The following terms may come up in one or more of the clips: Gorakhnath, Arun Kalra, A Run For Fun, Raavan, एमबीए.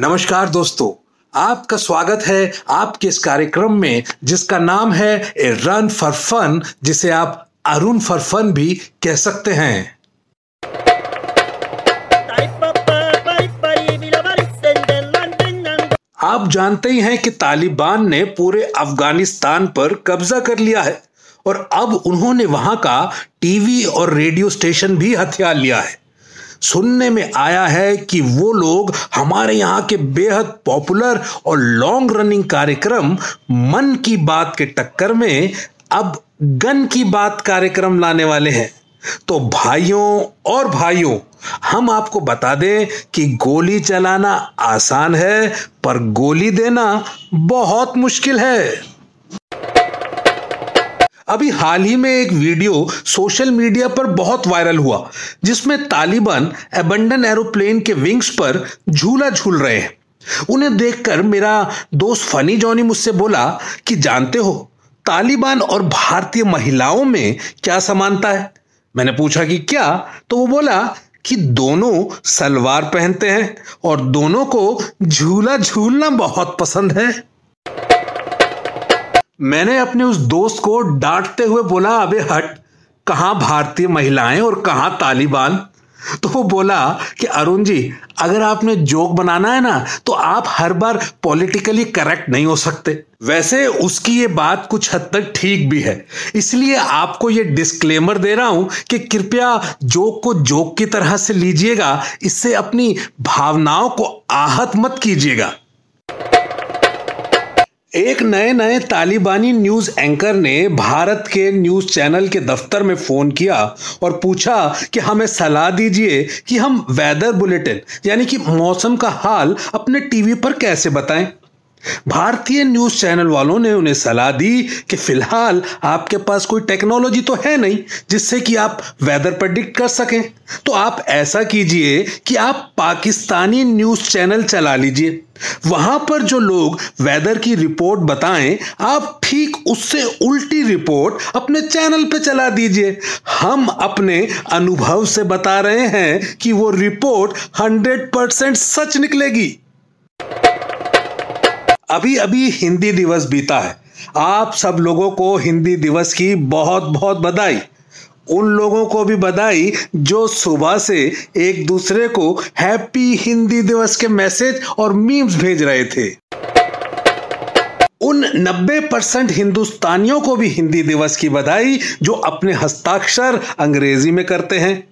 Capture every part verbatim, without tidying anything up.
नमस्कार दोस्तों, आपका स्वागत है आपके इस कार्यक्रम में जिसका नाम है ए रन फॉर फन, जिसे आप अरुण फॉर फन भी कह सकते हैं। आप जानते ही हैं कि तालिबान ने पूरे अफगानिस्तान पर कब्जा कर लिया है और अब उन्होंने वहां का टीवी और रेडियो स्टेशन भी हथियार लिया है। सुनने में आया है कि वो लोग हमारे यहाँ के बेहद पॉपुलर और लॉन्ग रनिंग कार्यक्रम मन की बात के टक्कर में अब गन की बात कार्यक्रम लाने वाले हैं। तो भाइयों और भाइयों, हम आपको बता दें कि गोली चलाना आसान है पर गोली देना बहुत मुश्किल है। अभी हाल ही में एक वीडियो सोशल मीडिया पर बहुत वायरल हुआ जिसमें तालिबान एबंडन एरोप्लेन के विंग्स पर झूला झूल रहे हैं। उन्हें देखकर मेरा दोस्त फनी जॉनी मुझसे बोला कि जानते हो तालिबान और भारतीय महिलाओं में क्या समानता है। मैंने पूछा कि क्या, तो वो बोला कि दोनों सलवार पहनते हैं और दोनों को झूला झूलना बहुत पसंद है। मैंने अपने उस दोस्त को डांटते हुए बोला, अबे हट, कहां भारतीय महिलाएं और कहां तालिबान। तो वो बोला कि अरुण जी, अगर आपने जोक बनाना है ना तो आप हर बार पॉलिटिकली करेक्ट नहीं हो सकते। वैसे उसकी ये बात कुछ हद तक ठीक भी है, इसलिए आपको ये डिस्क्लेमर दे रहा हूं कि कृपया जोक को जोक की तरह से लीजिएगा, इससे अपनी भावनाओं को आहत मत कीजिएगा। एक नए नए तालिबानी न्यूज एंकर ने भारत के न्यूज चैनल के दफ्तर में फोन किया और पूछा कि हमें सलाह दीजिए कि हम वेदर बुलेटिन यानी कि मौसम का हाल अपने टीवी पर कैसे बताएं। भारतीय न्यूज चैनल वालों ने उन्हें सलाह दी कि फिलहाल आपके पास कोई टेक्नोलॉजी तो है नहीं जिससे कि आप वेदर प्रेडिक्ट कर सकें, तो आप ऐसा कीजिए कि आप पाकिस्तानी न्यूज चैनल चला लीजिए, वहां पर जो लोग वेदर की रिपोर्ट बताएं आप ठीक उससे उल्टी रिपोर्ट अपने चैनल पे चला दीजिए। हम अपने अनुभव से बता रहे हैं कि वो रिपोर्ट हंड्रेड परसेंट सच निकलेगी। अभी अभी हिंदी दिवस बीता है, आप सब लोगों को हिंदी दिवस की बहुत बहुत बधाई। उन लोगों को भी बधाई जो सुबह से एक दूसरे को हैप्पी हिंदी दिवस के मैसेज और मीम्स भेज रहे थे। उन नब्बे परसेंट हिंदुस्तानियों को भी हिंदी दिवस की बधाई जो अपने हस्ताक्षर अंग्रेजी में करते हैं।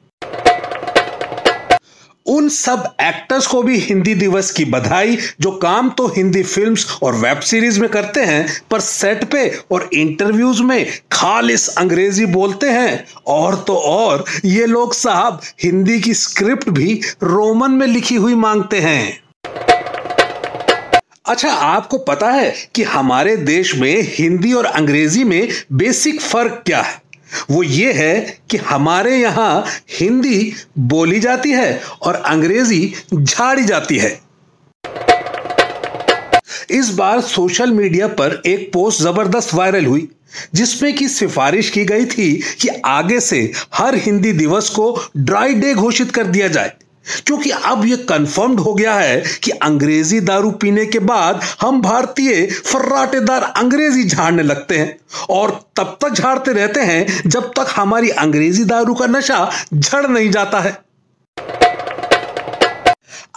उन सब एक्टर्स को भी हिंदी दिवस की बधाई जो काम तो हिंदी फिल्म्स और वेब सीरीज में करते हैं पर सेट पे और इंटरव्यूज में खालिस अंग्रेजी बोलते हैं। और तो और ये लोग साहब हिंदी की स्क्रिप्ट भी रोमन में लिखी हुई मांगते हैं। अच्छा, आपको पता है कि हमारे देश में हिंदी और अंग्रेजी में बेसिक फर्क क्या है? वो ये है कि हमारे यहाँ हिंदी बोली जाती है और अंग्रेजी झाड़ी जाती है। इस बार सोशल मीडिया पर एक पोस्ट जबरदस्त वायरल हुई जिसमें कि सिफारिश की गई थी कि आगे से हर हिंदी दिवस को ड्राई डे घोषित कर दिया जाए, क्योंकि अब यह कंफर्म्ड हो गया है कि अंग्रेजी दारू पीने के बाद हम भारतीय फर्राटेदार अंग्रेजी झाड़ने लगते हैं और तब तक झाड़ते रहते हैं जब तक हमारी अंग्रेजी दारू का नशा झड़ नहीं जाता है।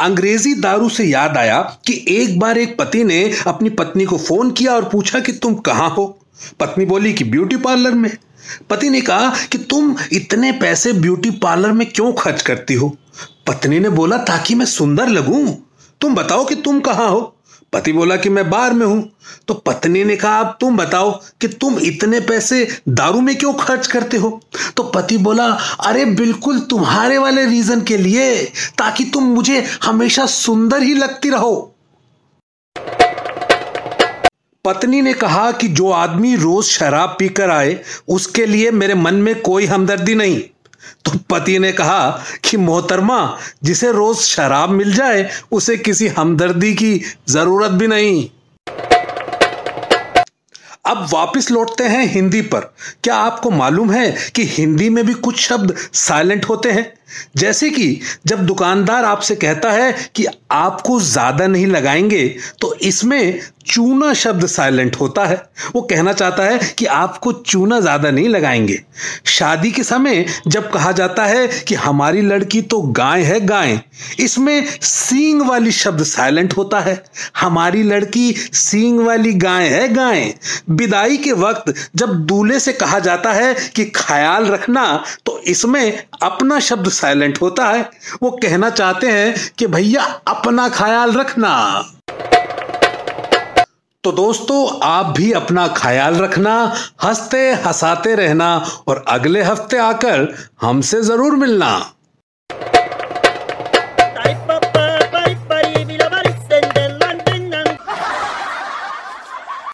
अंग्रेजी दारू से याद आया कि एक बार एक पति ने अपनी पत्नी को फोन किया और पूछा कि तुम कहां हो। पत्नी बोली कि ब्यूटी पार्लर में। पति ने कहा कि तुम इतने पैसे ब्यूटी पार्लर में क्यों खर्च करती हो? पत्नी ने बोला, ताकि मैं सुंदर लगूं। तुम बताओ कि तुम कहां हो? पति बोला कि मैं बार में हूं। तो पत्नी ने कहा, अब तुम बताओ कि तुम इतने पैसे दारू में क्यों खर्च करते हो? तो पति बोला, अरे बिल्कुल तुम्हारे वाले रीजन के लिए, ताकि तुम मुझे हमेशा सुंदर ही लगती रहो। पत्नी ने कहा कि जो आदमी रोज शराब पीकर आए उसके लिए मेरे मन में कोई हमदर्दी नहीं। तो पति ने कहा कि मोहतरमा, जिसे रोज शराब मिल जाए उसे किसी हमदर्दी की जरूरत भी नहीं। अब वापस लौटते हैं हिंदी पर। क्या आपको मालूम है कि हिंदी में भी कुछ शब्द साइलेंट होते हैं जैसे कि जब दुकानदार आपसे कहता है कि आपको ज्यादा नहीं लगाएंगे, तो इसमें चूना शब्द साइलेंट होता है। वो कहना चाहता है कि आपको चूना ज्यादा नहीं लगाएंगे। शादी के समय जब कहा जाता है कि हमारी लड़की तो गाय है गाय, इसमें सींग वाली शब्द साइलेंट होता है। हमारी लड़की सींग वाली गाय है गाय। विदाई के वक्त जब दूल्हे से कहा जाता है कि ख्याल रखना, तो इसमें अपना शब्द साइलेंट होता है। वो कहना चाहते हैं कि भैया अपना ख्याल रखना। तो दोस्तों, आप भी अपना ख्याल रखना, हंसते हंसाते रहना और अगले हफ्ते आकर हमसे जरूर मिलना।